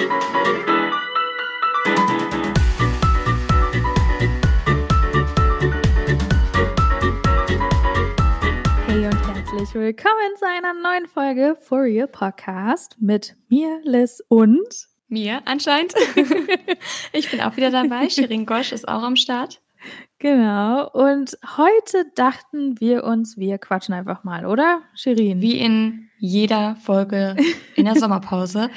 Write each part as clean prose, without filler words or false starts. Hey und herzlich willkommen zu einer neuen Folge 4 Real Podcast mit mir, Liz, und mir anscheinend. Ich bin auch wieder dabei. Shirin Gosch ist auch am Start. Genau. Und heute dachten wir uns, wir quatschen einfach mal, oder, Shirin? Wie in jeder Folge in der Sommerpause.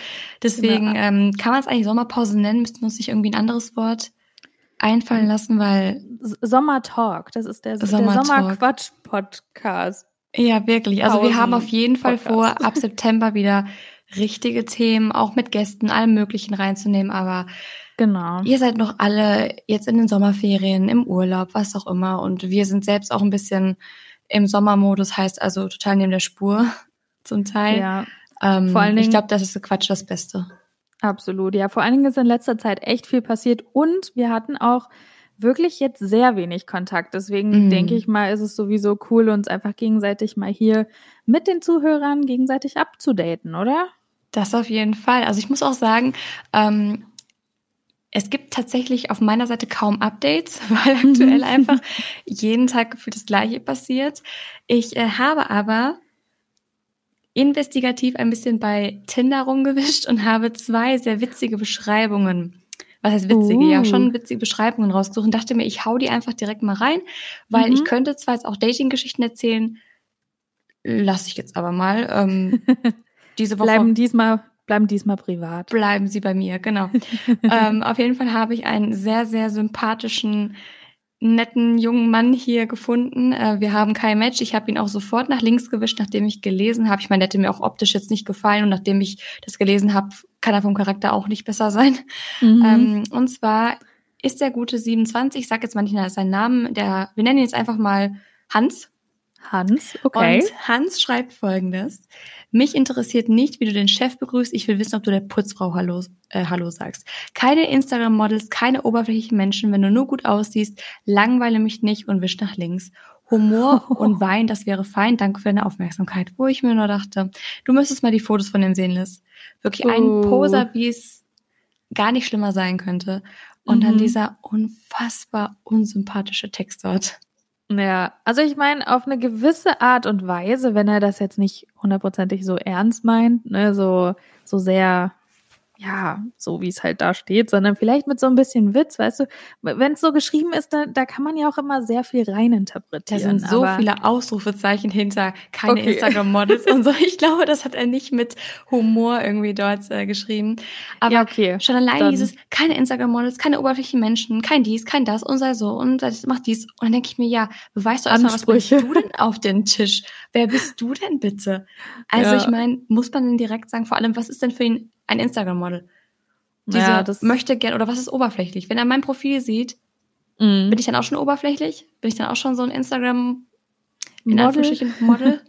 Deswegen kann man es eigentlich Sommerpause nennen, müssten wir uns nicht irgendwie ein anderes Wort einfallen lassen, weil... Sommertalk, das ist der Sommerquatsch-Podcast. Ja, wirklich. Also wir haben auf jeden Fall vor, ab September wieder richtige Themen, auch mit Gästen, allem Möglichen reinzunehmen, aber genau. Ihr seid noch alle jetzt in den Sommerferien, im Urlaub, was auch immer, und wir sind selbst auch ein bisschen im Sommermodus, heißt also total neben der Spur zum Teil. Ja. Vor allen Dingen, ich glaube, das ist Quatsch das Beste. Absolut, ja. Vor allen Dingen ist in letzter Zeit echt viel passiert und wir hatten auch wirklich jetzt sehr wenig Kontakt. Deswegen denke ich mal, ist es sowieso cool, uns einfach gegenseitig mal hier mit den Zuhörern gegenseitig abzudaten, oder? Das auf jeden Fall. Also ich muss auch sagen, es gibt tatsächlich auf meiner Seite kaum Updates, weil aktuell einfach jeden Tag gefühlt das Gleiche passiert. Ich habe aber investigativ ein bisschen bei Tinder rumgewischt und habe zwei sehr witzige Beschreibungen. Was heißt witzige? Ja, schon witzige Beschreibungen rausgesucht und dachte mir, ich hau die einfach direkt mal rein, weil ich könnte zwar jetzt auch Dating-Geschichten erzählen, lasse ich jetzt aber mal. Diese Woche bleiben diesmal privat. Bleiben sie bei mir, genau. Auf jeden Fall habe ich einen sehr, sehr sympathischen, netten jungen Mann hier gefunden. Wir haben kein Match. Ich habe ihn auch sofort nach links gewischt, nachdem ich gelesen habe. Ich meine, der hätte mir auch optisch jetzt nicht gefallen und nachdem ich das gelesen habe, kann er vom Charakter auch nicht besser sein. Und zwar ist der gute 27, ich sage jetzt mal nicht seinen Namen, wir nennen ihn jetzt einfach mal Hans. Hans, okay. Und Hans schreibt Folgendes: Mich interessiert nicht, wie du den Chef begrüßt. Ich will wissen, ob du der Putzfrau Hallo sagst. Keine Instagram-Models, keine oberflächlichen Menschen. Wenn du nur gut aussiehst, langweile mich nicht und wisch nach links. Humor und Wein, das wäre fein. Danke für deine Aufmerksamkeit. Wo ich mir nur dachte, du müsstest mal die Fotos von dem sehen, Liz. Wirklich ein Poser, wie es gar nicht schlimmer sein könnte. Und dann dieser unfassbar unsympathische Text dort. Ja, also ich meine, auf eine gewisse Art und Weise, wenn er das jetzt nicht hundertprozentig so ernst meint, ne, so sehr, ja, so wie es halt da steht, sondern vielleicht mit so ein bisschen Witz, weißt du, wenn es so geschrieben ist, da kann man ja auch immer sehr viel reininterpretieren. Da sind so viele Ausrufezeichen hinter, keine Instagram-Models und so. Ich glaube, das hat er nicht mit Humor irgendwie dort geschrieben. Aber ja, okay. Schon allein dann dieses, keine Instagram-Models, keine oberflächlichen Menschen, kein dies, kein das und sei so und mach dies. Und dann denke ich mir, ja, beweist du erstmal, was bringst du denn auf den Tisch? Wer bist du denn bitte? Also ich meine, muss man denn direkt sagen, vor allem, was ist denn für ihn ein Instagram-Model? Das möchte gern, oder was ist oberflächlich? Wenn er mein Profil sieht, bin ich dann auch schon oberflächlich? Bin ich dann auch schon so ein Instagram-Model?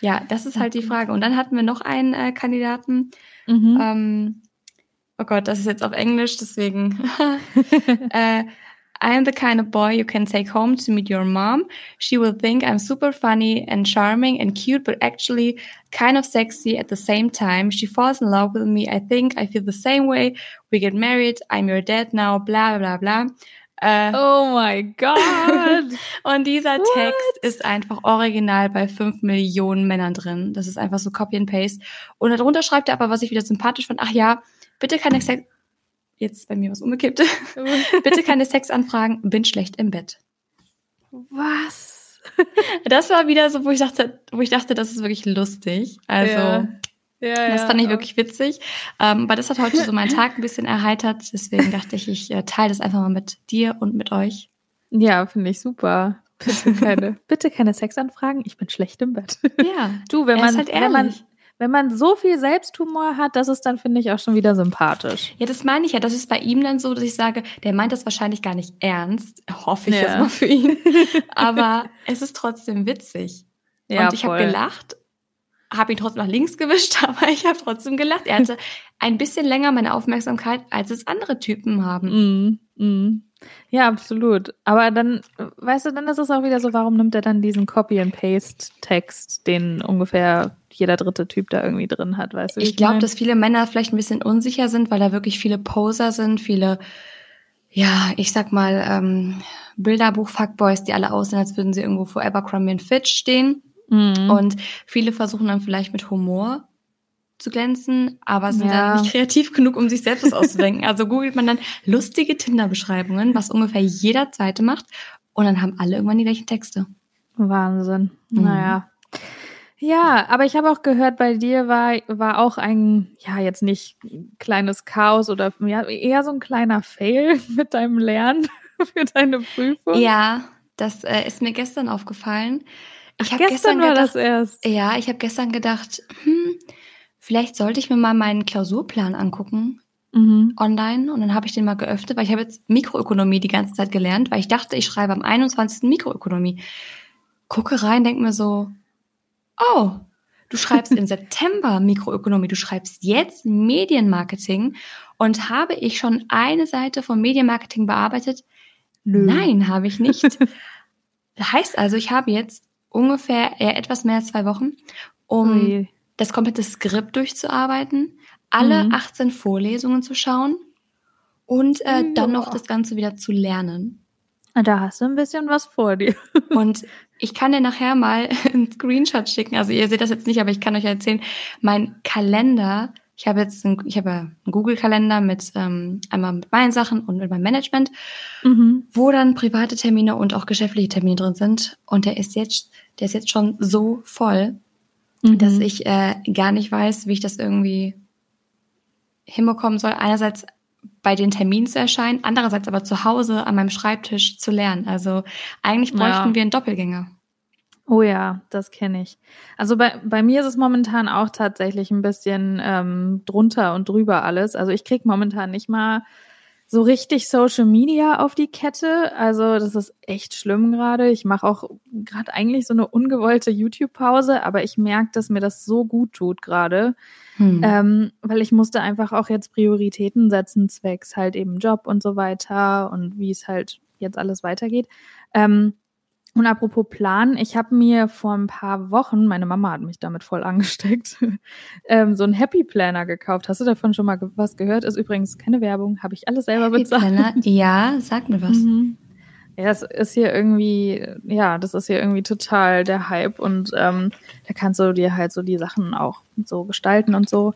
Ja, das ist halt die Frage. Und dann hatten wir noch einen Kandidaten. Oh Gott, das ist jetzt auf Englisch, deswegen. I am the kind of boy you can take home to meet your mom. She will think I'm super funny and charming and cute, but actually kind of sexy at the same time. She falls in love with me. I think I feel the same way. We get married. I'm your dad now. Bla, bla, bla. Oh my God. Und dieser Text ist einfach original bei 5 Millionen Männern drin. Das ist einfach so Copy and Paste. Und darunter schreibt er aber, was ich wieder sympathisch fand. Ach ja, bitte keine Sex... Jetzt ist bei mir was umgekippt. Bitte keine Sexanfragen, bin schlecht im Bett. Was? Das war wieder so, wo ich dachte, das ist wirklich lustig. Also, das fand ich wirklich witzig. Aber das hat heute so meinen Tag ein bisschen erheitert. Deswegen dachte ich, ich teile das einfach mal mit dir und mit euch. Ja, finde ich super. Bitte keine Sexanfragen, ich bin schlecht im Bett. Ja, du, wenn man so viel Selbsthumor hat, das ist dann, finde ich, auch schon wieder sympathisch. Ja, das meine ich ja. Das ist bei ihm dann so, dass ich sage, der meint das wahrscheinlich gar nicht ernst. Hoffe ich jetzt mal für ihn. Aber es ist trotzdem witzig. Ja, und ich habe gelacht. habe ihn trotzdem nach links gewischt, aber ich habe trotzdem gelacht. Er hatte ein bisschen länger meine Aufmerksamkeit, als es andere Typen haben. Mm, mm. Ja, absolut. Aber dann, weißt du, dann ist es auch wieder so, warum nimmt er dann diesen Copy-and-Paste-Text, den ungefähr jeder dritte Typ da irgendwie drin hat, weißt du? Ich glaube, dass viele Männer vielleicht ein bisschen unsicher sind, weil da wirklich viele Poser sind, viele, ja, ich sag mal, Bilderbuch-Fuckboys, die alle aussehen, als würden sie irgendwo vor Abercrombie and Fitch stehen. Mhm. Und viele versuchen dann vielleicht mit Humor zu glänzen, aber sind dann nicht kreativ genug, um sich selbst das auszudenken. Also googelt man dann lustige Tinder-Beschreibungen, was ungefähr jeder Zweite macht, und dann haben alle irgendwann die gleichen Texte. Wahnsinn. Mhm. Naja. Ja, aber ich habe auch gehört, bei dir war auch ein, ja, jetzt nicht kleines Chaos oder ja, eher so ein kleiner Fail mit deinem Lernen für deine Prüfung. Ja, das ist mir gestern aufgefallen. Ich habe gestern war gedacht, das erst. Ja, ich habe gestern gedacht, vielleicht sollte ich mir mal meinen Klausurplan angucken online, und dann habe ich den mal geöffnet, weil ich habe jetzt Mikroökonomie die ganze Zeit gelernt, weil ich dachte, ich schreibe am 21. Mikroökonomie. Gucke rein, denke mir so, oh, du schreibst im September Mikroökonomie, du schreibst jetzt Medienmarketing, und habe ich schon eine Seite von Medienmarketing bearbeitet? Nö. Nein, habe ich nicht. Heißt also, ich habe jetzt ungefähr etwas mehr als 2 Wochen, um das komplette Skript durchzuarbeiten, alle 18 Vorlesungen zu schauen und dann noch das Ganze wieder zu lernen. Da hast du ein bisschen was vor dir. Und ich kann dir nachher mal einen Screenshot schicken. Also ihr seht das jetzt nicht, aber ich kann euch erzählen, mein Kalender, ich habe einen Google-Kalender mit einmal mit meinen Sachen und mit meinem Management, wo dann private Termine und auch geschäftliche Termine drin sind. Und der ist jetzt schon so voll, dass ich gar nicht weiß, wie ich das irgendwie hinbekommen soll. Einerseits bei den Terminen zu erscheinen, andererseits aber zu Hause an meinem Schreibtisch zu lernen. Also eigentlich bräuchten wir einen Doppelgänger. Oh ja, das kenne ich. Also bei mir ist es momentan auch tatsächlich ein bisschen drunter und drüber alles. Also ich kriege momentan nicht mal so richtig Social Media auf die Kette. Also das ist echt schlimm gerade. Ich mache auch gerade eigentlich so eine ungewollte YouTube-Pause, aber ich merke, dass mir das so gut tut gerade, weil ich musste einfach auch jetzt Prioritäten setzen, zwecks halt eben Job und so weiter und wie es halt jetzt alles weitergeht. Und apropos Plan, ich habe mir vor ein paar Wochen, meine Mama hat mich damit voll angesteckt, so einen Happy Planner gekauft. Hast du davon schon mal was gehört? Ist übrigens keine Werbung, habe ich alles selber bezahlt. Happy Planner? Ja, sag mir was. Ja, das ist hier irgendwie total der Hype, und da kannst du dir halt so die Sachen auch so gestalten und so.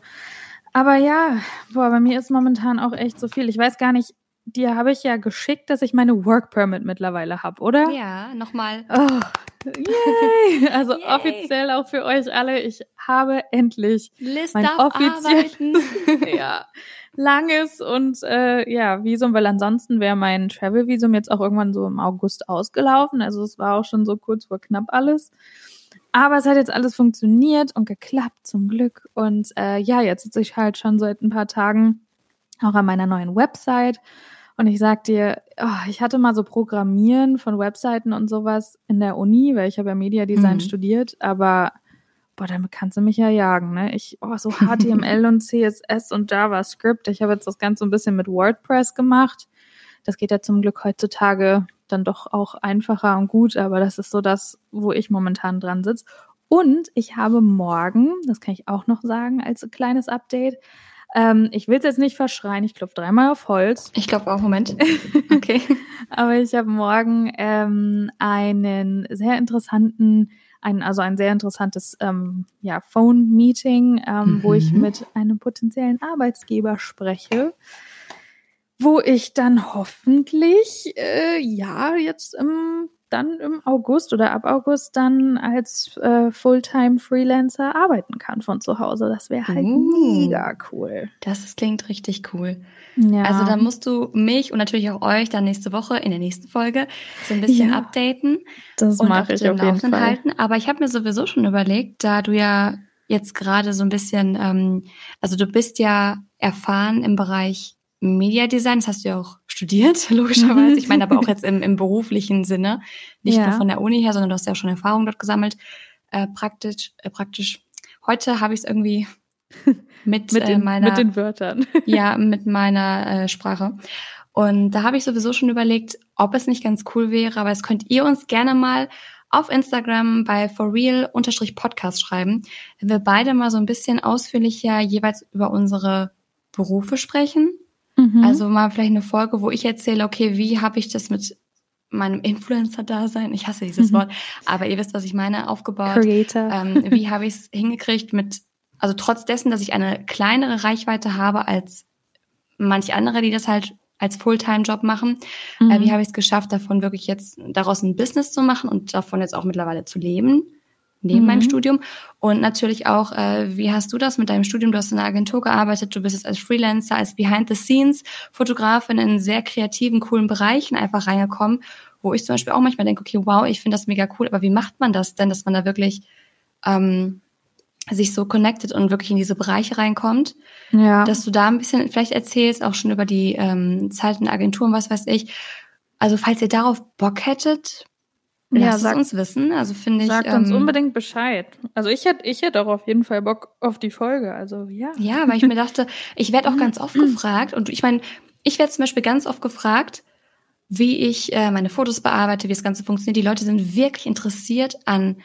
Aber ja, bei mir ist momentan auch echt so viel. Ich weiß gar nicht, dir habe ich ja geschickt, dass ich meine Work Permit mittlerweile habe, oder? Ja, nochmal. Oh, yay! Also yay. Offiziell auch für euch alle, ich habe endlich Liz mein offizielles, ja, langes und Visum, weil ansonsten wäre mein Travel-Visum jetzt auch irgendwann so im August ausgelaufen. Also es war auch schon so kurz vor knapp alles. Aber es hat jetzt alles funktioniert und geklappt, zum Glück. Und jetzt sitze ich halt schon seit ein paar Tagen auch an meiner neuen Website. Und ich sag dir, ich hatte mal so Programmieren von Webseiten und sowas in der Uni, weil ich habe ja Media Design studiert, aber damit kannst du mich ja jagen, ne? So HTML und CSS und JavaScript. Ich habe jetzt das Ganze ein bisschen mit WordPress gemacht. Das geht ja zum Glück heutzutage dann doch auch einfacher und gut, aber das ist so das, wo ich momentan dran sitze. Und ich habe morgen, das kann ich auch noch sagen als kleines Update, ich will es jetzt nicht verschreien, ich klopfe 3-mal auf Holz. Ich klopfe auch, Moment. Okay. Aber ich habe morgen ein sehr interessantes Phone-Meeting, wo ich mit einem potenziellen Arbeitsgeber spreche, wo ich dann hoffentlich im August oder ab August dann als Fulltime-Freelancer arbeiten kann von zu Hause. Das wäre halt mega cool. Das klingt richtig cool. Ja. Also da musst du mich und natürlich auch euch dann nächste Woche in der nächsten Folge so ein bisschen updaten. Das mache ich auf jeden Fall. Halten. Aber ich habe mir sowieso schon überlegt, da du ja jetzt gerade so ein bisschen, du bist ja erfahren im Bereich Media Design, das hast du ja auch studiert, logischerweise. Ich meine aber auch jetzt im beruflichen Sinne, nicht nur von der Uni her, sondern du hast ja auch schon Erfahrung dort gesammelt. Praktisch heute habe ich es irgendwie mit den Wörtern. Ja, mit meiner Sprache. Und da habe ich sowieso schon überlegt, ob es nicht ganz cool wäre, aber das könnt ihr uns gerne mal auf Instagram bei 4real_podcast schreiben, wenn wir beide mal so ein bisschen ausführlicher jeweils über unsere Berufe sprechen. Mhm. Also mal vielleicht eine Folge, wo ich erzähle, okay, wie habe ich das mit meinem Influencer-Dasein, ich hasse dieses Wort, aber ihr wisst, was ich meine, aufgebaut. Creator. Wie habe ich es hingekriegt also trotz dessen, dass ich eine kleinere Reichweite habe als manche andere, die das halt als Fulltime-Job machen. Mhm. Wie habe ich es geschafft, daraus ein Business zu machen und davon jetzt auch mittlerweile zu leben, neben meinem Studium? Und natürlich auch, wie hast du das mit deinem Studium? Du hast in einer Agentur gearbeitet, du bist jetzt als Freelancer, als Behind-the-Scenes-Fotografin in sehr kreativen, coolen Bereichen einfach reingekommen, wo ich zum Beispiel auch manchmal denke, okay, wow, ich finde das mega cool, aber wie macht man das denn, dass man da wirklich sich so connected und wirklich in diese Bereiche reinkommt, dass du da ein bisschen vielleicht erzählst, auch schon über die Zeit in Agenturen, was weiß ich. Also falls ihr darauf Bock hättet, lasst es uns wissen. Also finde ich, sagt uns unbedingt Bescheid. Also ich hätte auch auf jeden Fall Bock auf die Folge. Also ja, weil ich mir dachte, ich werde auch ganz oft gefragt und ich meine, ich werde zum Beispiel ganz oft gefragt, wie ich meine Fotos bearbeite, wie das Ganze funktioniert. Die Leute sind wirklich interessiert an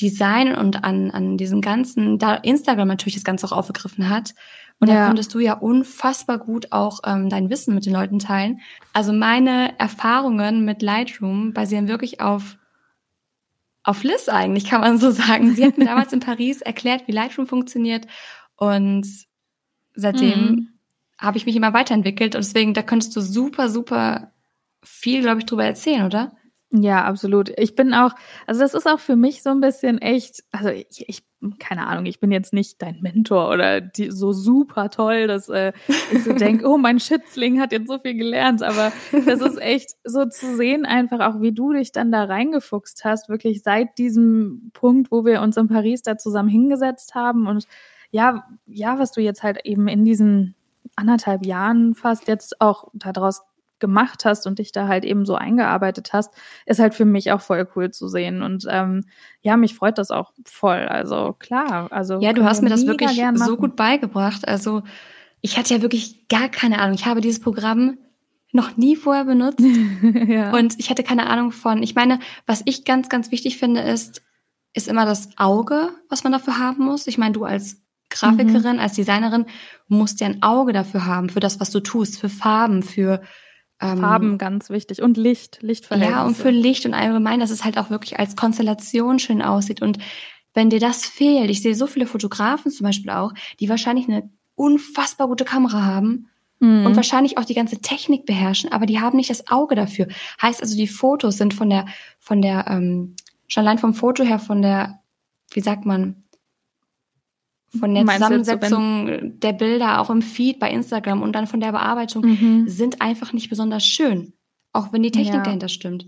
Design und an diesem Ganzen, da Instagram natürlich das Ganze auch aufgegriffen hat. Und da konntest du ja unfassbar gut auch dein Wissen mit den Leuten teilen. Also meine Erfahrungen mit Lightroom basieren wirklich auf Liz eigentlich, kann man so sagen. Sie hat mir damals in Paris erklärt, wie Lightroom funktioniert. Und seitdem habe ich mich immer weiterentwickelt. Und deswegen, da könntest du super, super viel, glaube ich, drüber erzählen, oder? Ja, absolut. Ich bin auch, also das ist auch für mich so ein bisschen echt, also ich keine Ahnung, ich bin jetzt nicht dein Mentor oder so super toll, dass ich so denke, oh, mein Schützling hat jetzt so viel gelernt, aber das ist echt so zu sehen einfach auch, wie du dich dann da reingefuchst hast, wirklich seit diesem Punkt, wo wir uns in Paris da zusammen hingesetzt haben und ja, was du jetzt halt eben in diesen 1,5 Jahren fast jetzt auch daraus gemacht hast und dich da halt eben so eingearbeitet hast, ist halt für mich auch voll cool zu sehen. Und mich freut das auch voll. Also klar. Also ja, du hast mir das wirklich so gut beigebracht. Also ich hatte ja wirklich gar keine Ahnung. Ich habe dieses Programm noch nie vorher benutzt. Und ich hatte keine Ahnung von. Ich meine, was ich ganz, ganz wichtig finde, ist immer das Auge, was man dafür haben muss. Ich meine, du als Grafikerin, als Designerin musst ja ein Auge dafür haben, für das, was du tust, für Farben, für Farben ganz wichtig und Lichtverhältnisse. Ja, und für Licht und allgemein, dass es halt auch wirklich als Konstellation schön aussieht. Und wenn dir das fehlt, ich sehe so viele Fotografen zum Beispiel auch, die wahrscheinlich eine unfassbar gute Kamera haben und wahrscheinlich auch die ganze Technik beherrschen, aber die haben nicht das Auge dafür. Heißt also, die Fotos sind von der schon allein vom Foto her, von der Zusammensetzung der Bilder, auch im Feed bei Instagram und dann von der Bearbeitung, sind einfach nicht besonders schön, auch wenn die Technik dahinter stimmt.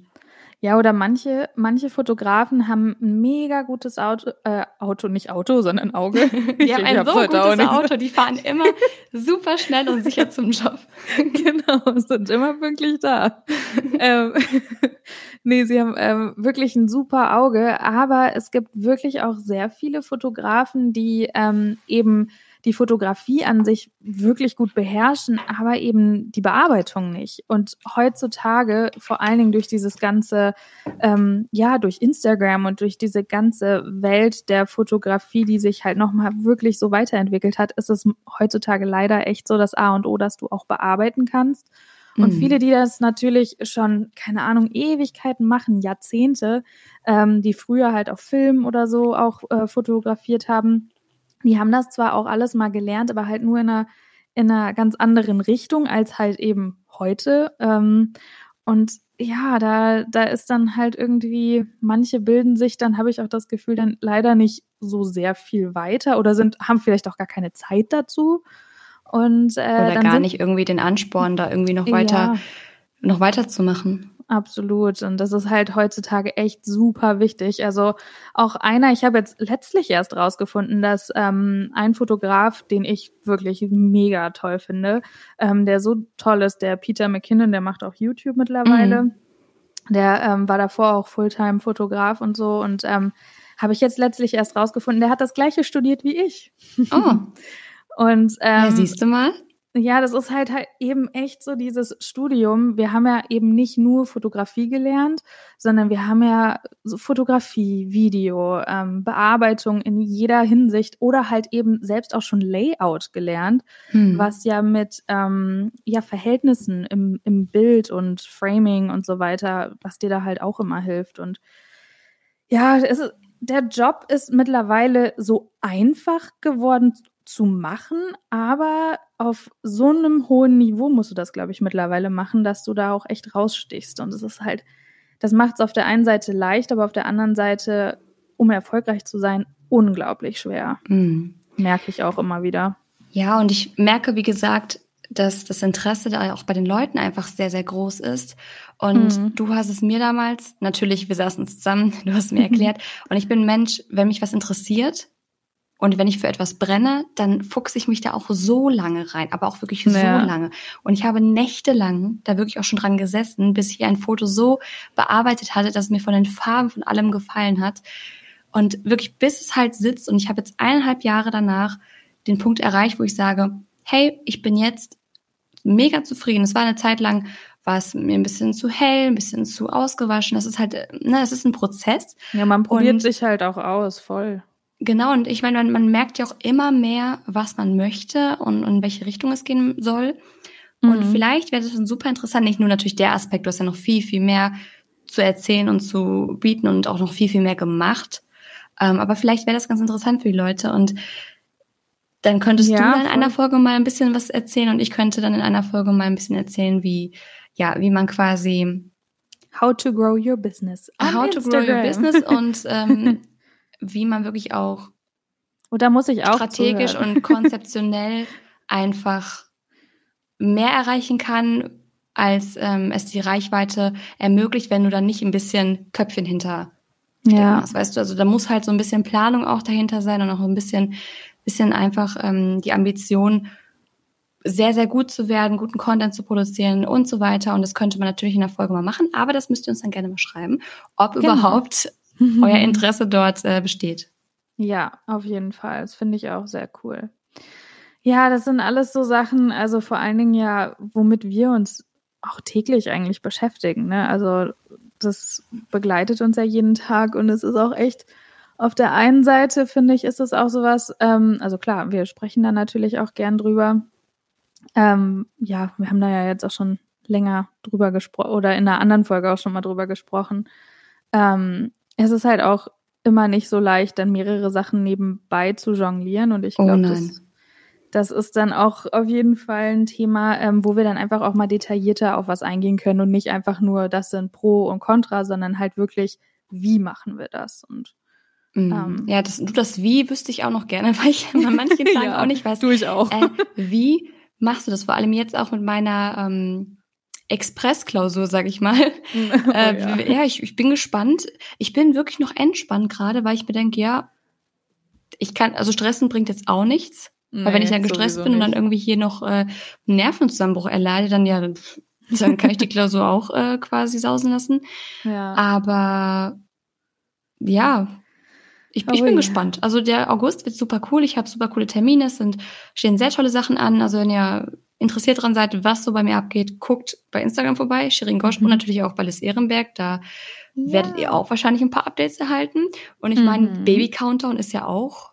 Ja, oder manche Fotografen haben ein mega gutes Auge. Die haben ein so gutes Auto, die fahren immer super schnell und sicher zum Job. Genau, sind immer pünktlich da. Nee, sie haben wirklich ein super Auge, aber es gibt wirklich auch sehr viele Fotografen, die eben die Fotografie an sich wirklich gut beherrschen, aber eben die Bearbeitung nicht. Und heutzutage, vor allen Dingen durch dieses ganze, durch Instagram und durch diese ganze Welt der Fotografie, die sich halt nochmal wirklich so weiterentwickelt hat, ist es heutzutage leider echt so das A und O, dass du auch bearbeiten kannst. Und viele, die das natürlich schon, keine Ahnung, Ewigkeiten machen, Jahrzehnte, die früher halt auf Film oder so auch fotografiert haben, die haben das zwar auch alles mal gelernt, aber halt nur in einer ganz anderen Richtung als halt eben heute. Und ja, da ist dann halt irgendwie, manche bilden sich, dann habe ich auch das Gefühl, dann leider nicht so sehr viel weiter oder haben vielleicht auch gar keine Zeit dazu. Und, oder dann gar nicht irgendwie den Ansporn, da irgendwie noch weiter zu machen. Absolut. Und das ist halt heutzutage echt super wichtig. Also auch ich habe jetzt letztlich erst rausgefunden, dass ein Fotograf, den ich wirklich mega toll finde, der so toll ist, der Peter McKinnon, der macht auch YouTube mittlerweile. Der war davor auch Fulltime-Fotograf und so und Habe ich jetzt letztlich erst rausgefunden, der hat das Gleiche studiert wie ich. Oh. Und, ja, siehst du mal. Ja, das ist halt eben echt so dieses Studium. Wir haben ja eben nicht nur Fotografie gelernt, sondern wir haben ja so Fotografie, Video, Bearbeitung in jeder Hinsicht oder halt eben selbst auch schon Layout gelernt, was ja mit Verhältnissen im Bild und Framing und so weiter, was dir da halt auch immer hilft. Und ja, der Job ist mittlerweile so einfach geworden zu machen, aber auf so einem hohen Niveau musst du das, glaube ich, mittlerweile machen, dass du da auch echt rausstichst. Und es ist halt, das macht es auf der einen Seite leicht, aber auf der anderen Seite, um erfolgreich zu sein, unglaublich schwer. Mhm. Merke ich auch immer wieder. Ja, und ich merke, wie gesagt, dass das Interesse da auch bei den Leuten einfach sehr, sehr groß ist. Und du hast es mir damals, natürlich, wir saßen zusammen, du hast mir erklärt. Und ich bin ein Mensch, wenn mich was interessiert und wenn ich für etwas brenne, dann fuchse ich mich da auch so lange rein, aber auch wirklich so lange. Und ich habe nächtelang da wirklich auch schon dran gesessen, bis ich ein Foto so bearbeitet hatte, dass es mir von den Farben, von allem gefallen hat. Und wirklich, bis es halt sitzt. Und ich habe jetzt 1,5 Jahre danach den Punkt erreicht, wo ich sage, hey, ich bin jetzt mega zufrieden. Es war eine Zeit lang, war es mir ein bisschen zu hell, ein bisschen zu ausgewaschen. Das ist halt, es ist ein Prozess. Ja, man probiert sich halt auch aus, voll. Genau, und ich meine, man merkt ja auch immer mehr, was man möchte und in welche Richtung es gehen soll. Und vielleicht wäre das dann super interessant, nicht nur natürlich der Aspekt, du hast ja noch viel, viel mehr zu erzählen und zu bieten und auch noch viel, viel mehr gemacht. Aber vielleicht wäre das ganz interessant für die Leute und dann könntest du dann in einer Folge mal ein bisschen was erzählen und ich könnte dann in einer Folge mal ein bisschen erzählen, wie man quasi how to grow your business. Und wie man wirklich auch und da muss ich auch strategisch und konzeptionell einfach mehr erreichen kann, als es die Reichweite ermöglicht, wenn du dann nicht ein bisschen Köpfchen hinter hast, weißt du? Also da muss halt so ein bisschen Planung auch dahinter sein und auch ein bisschen einfach die Ambition, sehr, sehr gut zu werden, guten Content zu produzieren und so weiter. Und das könnte man natürlich in der Folge mal machen, aber das müsst ihr uns dann gerne mal schreiben, ob überhaupt euer Interesse dort besteht. Ja, auf jeden Fall. Das finde ich auch sehr cool. Ja, das sind alles so Sachen, also vor allen Dingen ja, womit wir uns auch täglich eigentlich beschäftigen, ne? Also das begleitet uns ja jeden Tag und es ist auch echt... Auf der einen Seite, finde ich, ist es auch sowas, also klar, wir sprechen da natürlich auch gern drüber. Wir haben da ja jetzt auch schon länger drüber gesprochen oder in einer anderen Folge auch schon mal drüber gesprochen. Es ist halt auch immer nicht so leicht, dann mehrere Sachen nebenbei zu jonglieren. Und ich glaube, das ist dann auch auf jeden Fall ein Thema, wo wir dann einfach auch mal detaillierter auf was eingehen können und nicht einfach nur, das sind Pro und Contra, sondern halt wirklich, wie machen wir das? Und ja, das Wie wüsste ich auch noch gerne, weil ich an manchen Tagen auch nicht weiß. Du, ich auch. Wie machst du das? Vor allem jetzt auch mit meiner Express-Klausur, sag ich mal. Ich bin gespannt. Ich bin wirklich noch entspannt gerade, weil ich mir denke, ich kann, also stressen bringt jetzt auch nichts. Weil wenn ich dann gestresst bin und dann irgendwie hier noch einen Nervenzusammenbruch erleide, dann kann ich die Klausur auch quasi sausen lassen. Ja. Aber ich bin gespannt. Also der August wird super cool. Ich habe super coole Termine. Stehen sehr tolle Sachen an. Also wenn ihr interessiert dran seid, was so bei mir abgeht, guckt bei Instagram vorbei. Shirin Gosch und natürlich auch bei Liz Ehrenberg. Da werdet ihr auch wahrscheinlich ein paar Updates erhalten. Und ich meine, Baby-Countdown ist ja auch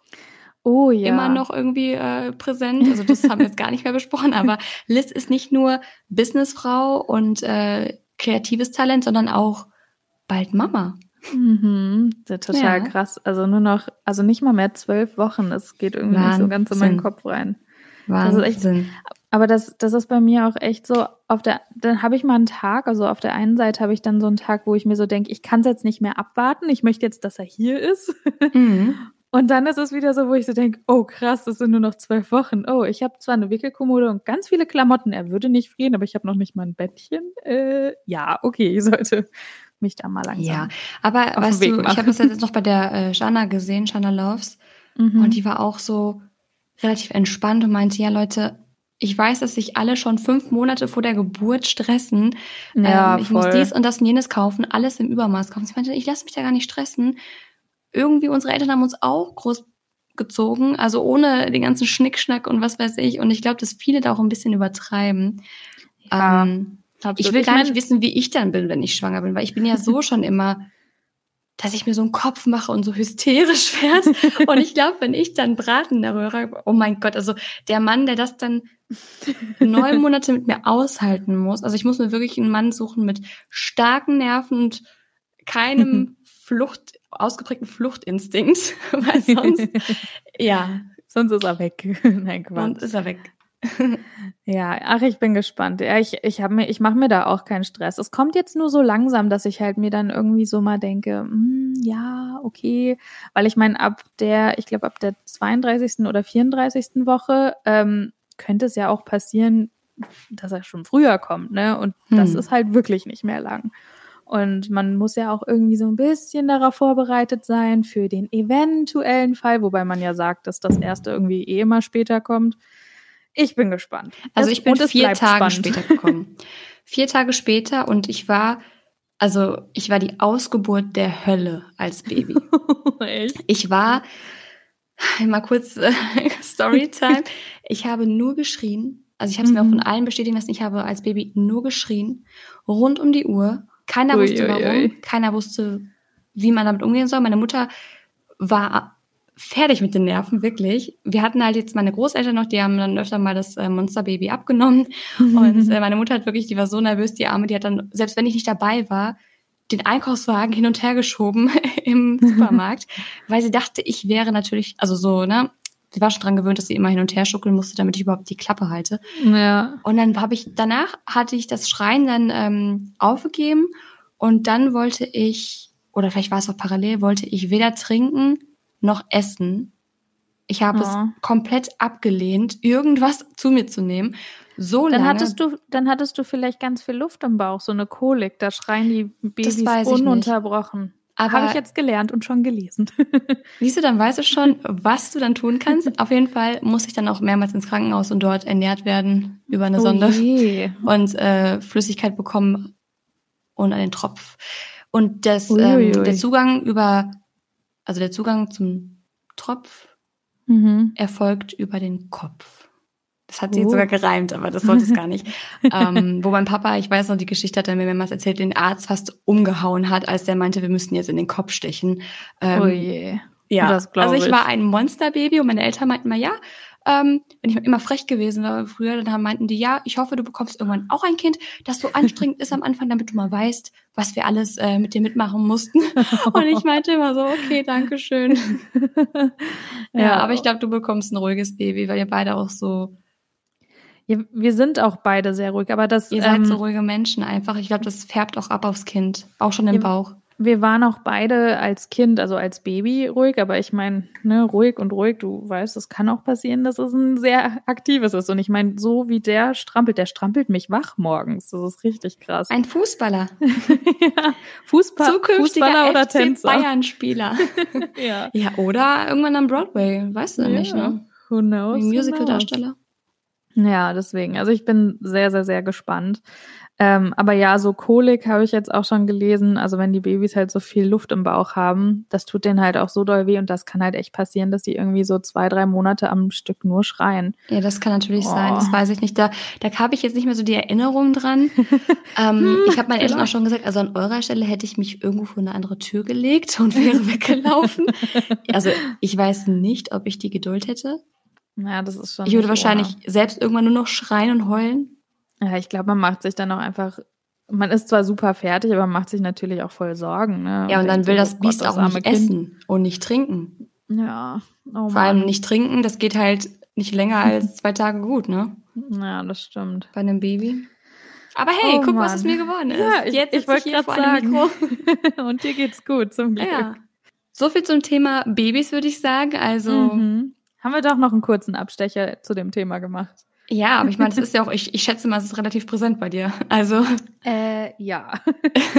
immer noch irgendwie präsent. Also das haben wir jetzt gar nicht mehr besprochen. Aber Liz ist nicht nur Businessfrau und kreatives Talent, sondern auch bald Mama. Total krass. Also also nicht mal mehr 12 Wochen. Es geht irgendwie nicht so ganz in meinen Kopf rein. Wahnsinn. Das ist echt, aber das ist bei mir auch echt so, dann habe ich mal einen Tag, also auf der einen Seite habe ich dann so einen Tag, wo ich mir so denke, ich kann es jetzt nicht mehr abwarten, ich möchte jetzt, dass er hier ist. Und dann ist es wieder so, wo ich so denke, oh krass, das sind nur noch 12 Wochen. Oh, ich habe zwar eine Wickelkommode und ganz viele Klamotten, er würde nicht frieren, aber ich habe noch nicht mal ein Bettchen. Ich sollte mich da mal langsam. Ja, aber weißt du, ich habe das jetzt noch bei der Shana gesehen, Shana Loves, und die war auch so relativ entspannt und meinte, ja Leute, ich weiß, dass sich alle schon 5 Monate vor der Geburt stressen. Ja, ich muss dies und das und jenes kaufen, alles im Übermaß kaufen. Ich meinte, ich lasse mich da gar nicht stressen. irgendwie unsere Eltern haben uns auch groß gezogen, also ohne den ganzen Schnickschnack und was weiß ich. Und ich glaube, dass viele da auch ein bisschen übertreiben. Ja, ich will gar nicht wissen, wie ich dann bin, wenn ich schwanger bin, weil ich bin ja so schon immer, dass ich mir so einen Kopf mache und so hysterisch werde. Und ich glaube, wenn ich dann Braten in der Röhre, oh mein Gott, also der Mann, der das dann 9 Monate mit mir aushalten muss, also ich muss mir wirklich einen Mann suchen mit starken Nerven und keinem ausgeprägten Fluchtinstinkt, weil sonst, ja. Sonst ist er weg. Nein, Quatsch. Sonst ist er weg. Ja, ach, ich bin gespannt. Ja, ich mache mir da auch keinen Stress. Es kommt jetzt nur so langsam, dass ich halt mir dann irgendwie so mal denke, ja, okay, weil ich meine, ab der 32. oder 34. Woche könnte es ja auch passieren, dass er schon früher kommt, ne? Und das ist halt wirklich nicht mehr lang. Und man muss ja auch irgendwie so ein bisschen darauf vorbereitet sein für den eventuellen Fall, wobei man ja sagt, dass das erste irgendwie eh immer später kommt. Ich bin gespannt. Also ich bin 4 Tage später gekommen. 4 Tage später und ich war die Ausgeburt der Hölle als Baby. Echt? Ich war, mal kurz Storytime, ich habe nur geschrien, also ich habe es mir auch von allen bestätigen lassen, ich habe als Baby nur geschrien, rund um die Uhr. Keiner wusste warum, keiner wusste, wie man damit umgehen soll. Meine Mutter war fertig mit den Nerven, wirklich. Wir hatten halt jetzt meine Großeltern noch, die haben dann öfter mal das Monsterbaby abgenommen. Und meine Mutter hat wirklich, die war so nervös, die Arme, die hat dann, selbst wenn ich nicht dabei war, den Einkaufswagen hin und her geschoben im Supermarkt, weil sie dachte, ich wäre natürlich, also so, ne, sie war schon dran gewöhnt, dass sie immer hin und her schuckeln musste, damit ich überhaupt die Klappe halte. Ja. Und dann hatte ich das Schreien dann aufgegeben und dann wollte ich, oder vielleicht war es auch parallel, wollte ich weder trinken noch essen. Ich habe es komplett abgelehnt, irgendwas zu mir zu nehmen. So lange. Dann hattest du vielleicht ganz viel Luft im Bauch, so eine Kolik. Da schreien die Babys ununterbrochen. Habe ich jetzt gelernt und schon gelesen. Siehst du, dann weißt du schon, was du dann tun kannst. Auf jeden Fall muss ich dann auch mehrmals ins Krankenhaus und dort ernährt werden über eine Sonde und Flüssigkeit bekommen und einen Tropf. Und der Zugang zum Tropf erfolgt über den Kopf. Das hat sie jetzt sogar gereimt, aber das sollte es gar nicht. Wo mein Papa, ich weiß noch, die Geschichte hat er mir mehrmals erzählt, den Arzt fast umgehauen hat, als der meinte, wir müssten jetzt in den Kopf stechen. Ja, das glaube ich. Also ich war ein Monsterbaby und meine Eltern meinten mal, ja, wenn ich immer frech gewesen war früher, dann meinten die, ja, ich hoffe, du bekommst irgendwann auch ein Kind, das so anstrengend ist am Anfang, damit du mal weißt, was wir alles mit dir mitmachen mussten. Und ich meinte immer so, okay, danke schön. Ja, aber ich glaube, du bekommst ein ruhiges Baby, weil ihr beide auch so... Ja, wir sind auch beide sehr ruhig, aber das... Ihr seid so ruhige Menschen einfach. Ich glaube, das färbt auch ab aufs Kind, auch schon im Bauch. Wir waren auch beide als Kind, also als Baby ruhig, aber ich meine, ne, ruhig und ruhig, du weißt, es kann auch passieren, dass es ein sehr aktives ist. Und ich meine, so wie der strampelt mich wach morgens. Das ist richtig krass. Ein Fußballer. Ja, Fußballer oder FC Tänzer. Bayern-Spieler. Ja. Ja, oder irgendwann am Broadway, weißt du nicht, ne? Who knows? Musical-Darsteller. Ja, deswegen. Also ich bin sehr, sehr, sehr gespannt. Aber ja, so Kolik habe ich jetzt auch schon gelesen. Also wenn die Babys halt so viel Luft im Bauch haben, das tut denen halt auch so doll weh. Und das kann halt echt passieren, dass die irgendwie so 2-3 Monate am Stück nur schreien. Ja, das kann natürlich sein. Das weiß ich nicht. Da habe ich jetzt nicht mehr so die Erinnerung dran. Ich habe meinen Eltern auch schon gesagt, also an eurer Stelle hätte ich mich irgendwo vor eine andere Tür gelegt und wäre weggelaufen. Also ich weiß nicht, ob ich die Geduld hätte. Ja, das ist schon... Ich würde wahrscheinlich selbst irgendwann nur noch schreien und heulen. Ja, ich glaube, man macht sich dann auch einfach, man ist zwar super fertig, aber man macht sich natürlich auch voll Sorgen. Ne? Ja, und dann will das Biest auch nicht essen und nicht trinken. Ja. Vor allem nicht trinken, das geht halt nicht länger als 2 Tage gut, ne? Ja, das stimmt. Bei einem Baby. Aber hey, guck, was es mir geworden ist. Ja, ich wollte gerade sagen. Und dir geht's gut, zum Glück. Ja. So viel zum Thema Babys, würde ich sagen. Also haben wir doch noch einen kurzen Abstecher zu dem Thema gemacht. Ja, aber ich meine, das ist ja auch, ich schätze mal, es ist relativ präsent bei dir. Also. Ja.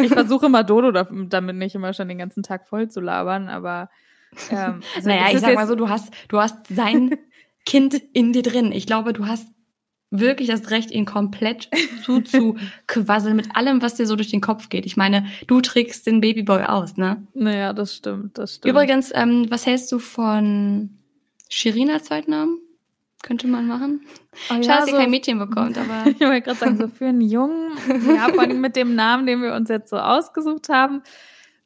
Ich versuche mal Dodo damit nicht immer schon den ganzen Tag voll zu labern, aber. Also naja, ich sag mal so, du hast sein Kind in dir drin. Ich glaube, du hast wirklich das Recht, ihn komplett zuzuquasseln mit allem, was dir so durch den Kopf geht. Ich meine, du trägst den Babyboy aus, ne? Naja, das stimmt. Übrigens, was hältst du von Shirin als Zweitnamen? Könnte man machen. Oh ja, schade, dass ihr kein Mädchen bekommt, aber... Ich wollte gerade sagen, so für einen Jungen, ja, vor allem mit dem Namen, den wir uns jetzt so ausgesucht haben,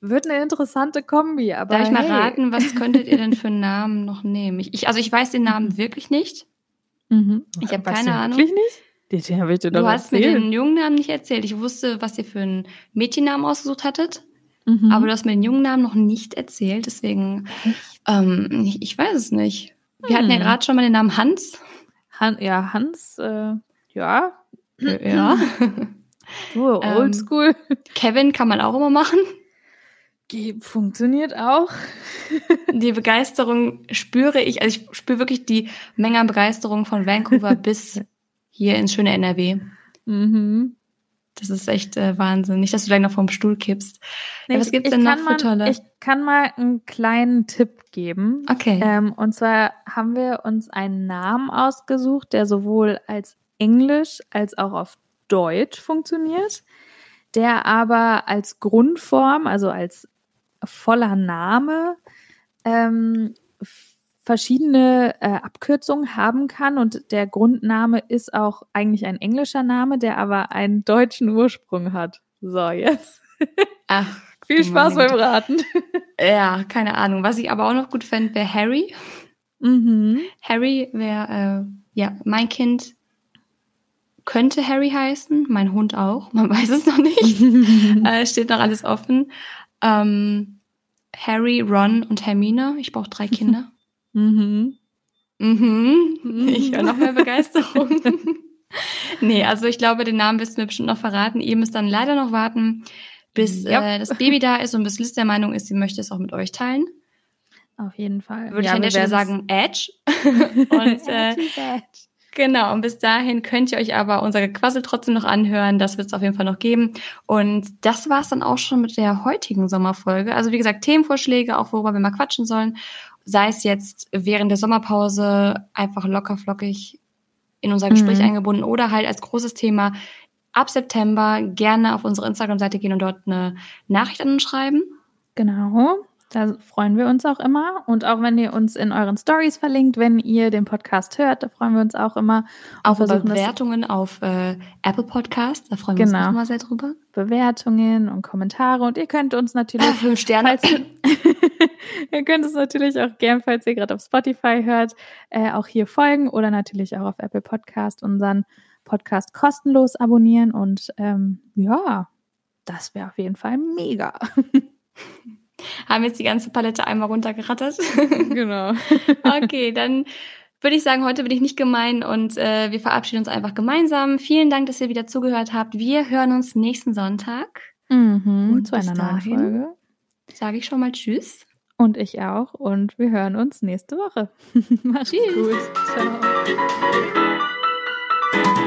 wird eine interessante Kombi, aber darf ich mal raten, was könntet ihr denn für einen Namen noch nehmen? Ich weiß den Namen wirklich nicht. Mhm. Ich habe keine Ahnung. Wirklich nicht? Den habe ich dir doch erzählt. Du hast mir den jungen Namen nicht erzählt. Ich wusste, was ihr für einen Mädchennamen ausgesucht hattet, aber du hast mir den jungen Namen noch nicht erzählt, deswegen, ich weiß es nicht. Wir hatten ja gerade schon mal den Namen Hans. Hans. Oh, oldschool. Kevin kann man auch immer machen. Funktioniert auch. Die Begeisterung spüre ich. Also ich spüre wirklich die Menge an Begeisterung von Vancouver bis hier ins schöne NRW. Mhm. Das ist echt Wahnsinn. Nicht, dass du gleich noch vom Stuhl kippst. Nee, ja, was gibt's denn noch für tolle? Ich kann mal einen kleinen Tipp geben. Okay. Und zwar haben wir uns einen Namen ausgesucht, der sowohl als Englisch als auch auf Deutsch funktioniert, der aber als Grundform, also als voller Name, verschiedene Abkürzungen haben kann. Und der Grundname ist auch eigentlich ein englischer Name, der aber einen deutschen Ursprung hat. So, jetzt. Ach, viel Spaß beim Raten. Ja, keine Ahnung. Was ich aber auch noch gut fände, wäre Harry. Mhm. Harry wäre, mein Kind könnte Harry heißen, mein Hund auch, man weiß es noch nicht. Steht noch alles offen. Harry, Ron und Hermine. Ich brauche 3 Kinder. Mhm. Mhm. Ich höre noch mehr Begeisterung. Nee, also ich glaube, den Namen wirst du mir bestimmt noch verraten. Ihr müsst dann leider noch warten, bis das Baby da ist und bis Liz der Meinung ist, sie möchte es auch mit euch teilen. Auf jeden Fall. Würde ich an der Stelle sagen, Edge. Und Edge. Genau, und bis dahin könnt ihr euch aber unser Gequassel trotzdem noch anhören. Das wird es auf jeden Fall noch geben. Und das war's dann auch schon mit der heutigen Sommerfolge. Also wie gesagt, Themenvorschläge, auch worüber wir mal quatschen sollen. Sei es jetzt während der Sommerpause einfach lockerflockig in unser Gespräch eingebunden oder halt als großes Thema ab September gerne auf unsere Instagram-Seite gehen und dort eine Nachricht an uns schreiben. Genau. Da freuen wir uns auch immer. Und auch wenn ihr uns in euren Stories verlinkt, wenn ihr den Podcast hört, da freuen wir uns auch immer. Auch über Bewertungen auf Apple Podcasts, da freuen wir uns auch immer sehr drüber. Bewertungen und Kommentare. Und ihr könnt uns natürlich 5 Sterne. Ihr könnt es natürlich auch gern, falls ihr gerade auf Spotify hört, auch hier folgen oder natürlich auch auf Apple Podcast unseren Podcast kostenlos abonnieren. Und das wäre auf jeden Fall mega. Haben jetzt die ganze Palette einmal runtergerattert. Genau. Okay, dann würde ich sagen, heute bin ich nicht gemein und wir verabschieden uns einfach gemeinsam. Vielen Dank, dass ihr wieder zugehört habt. Wir hören uns nächsten Sonntag. Und zu einer neuen Folge. Sage ich schon mal Tschüss. Und ich auch. Und wir hören uns nächste Woche. Macht's gut. Ciao.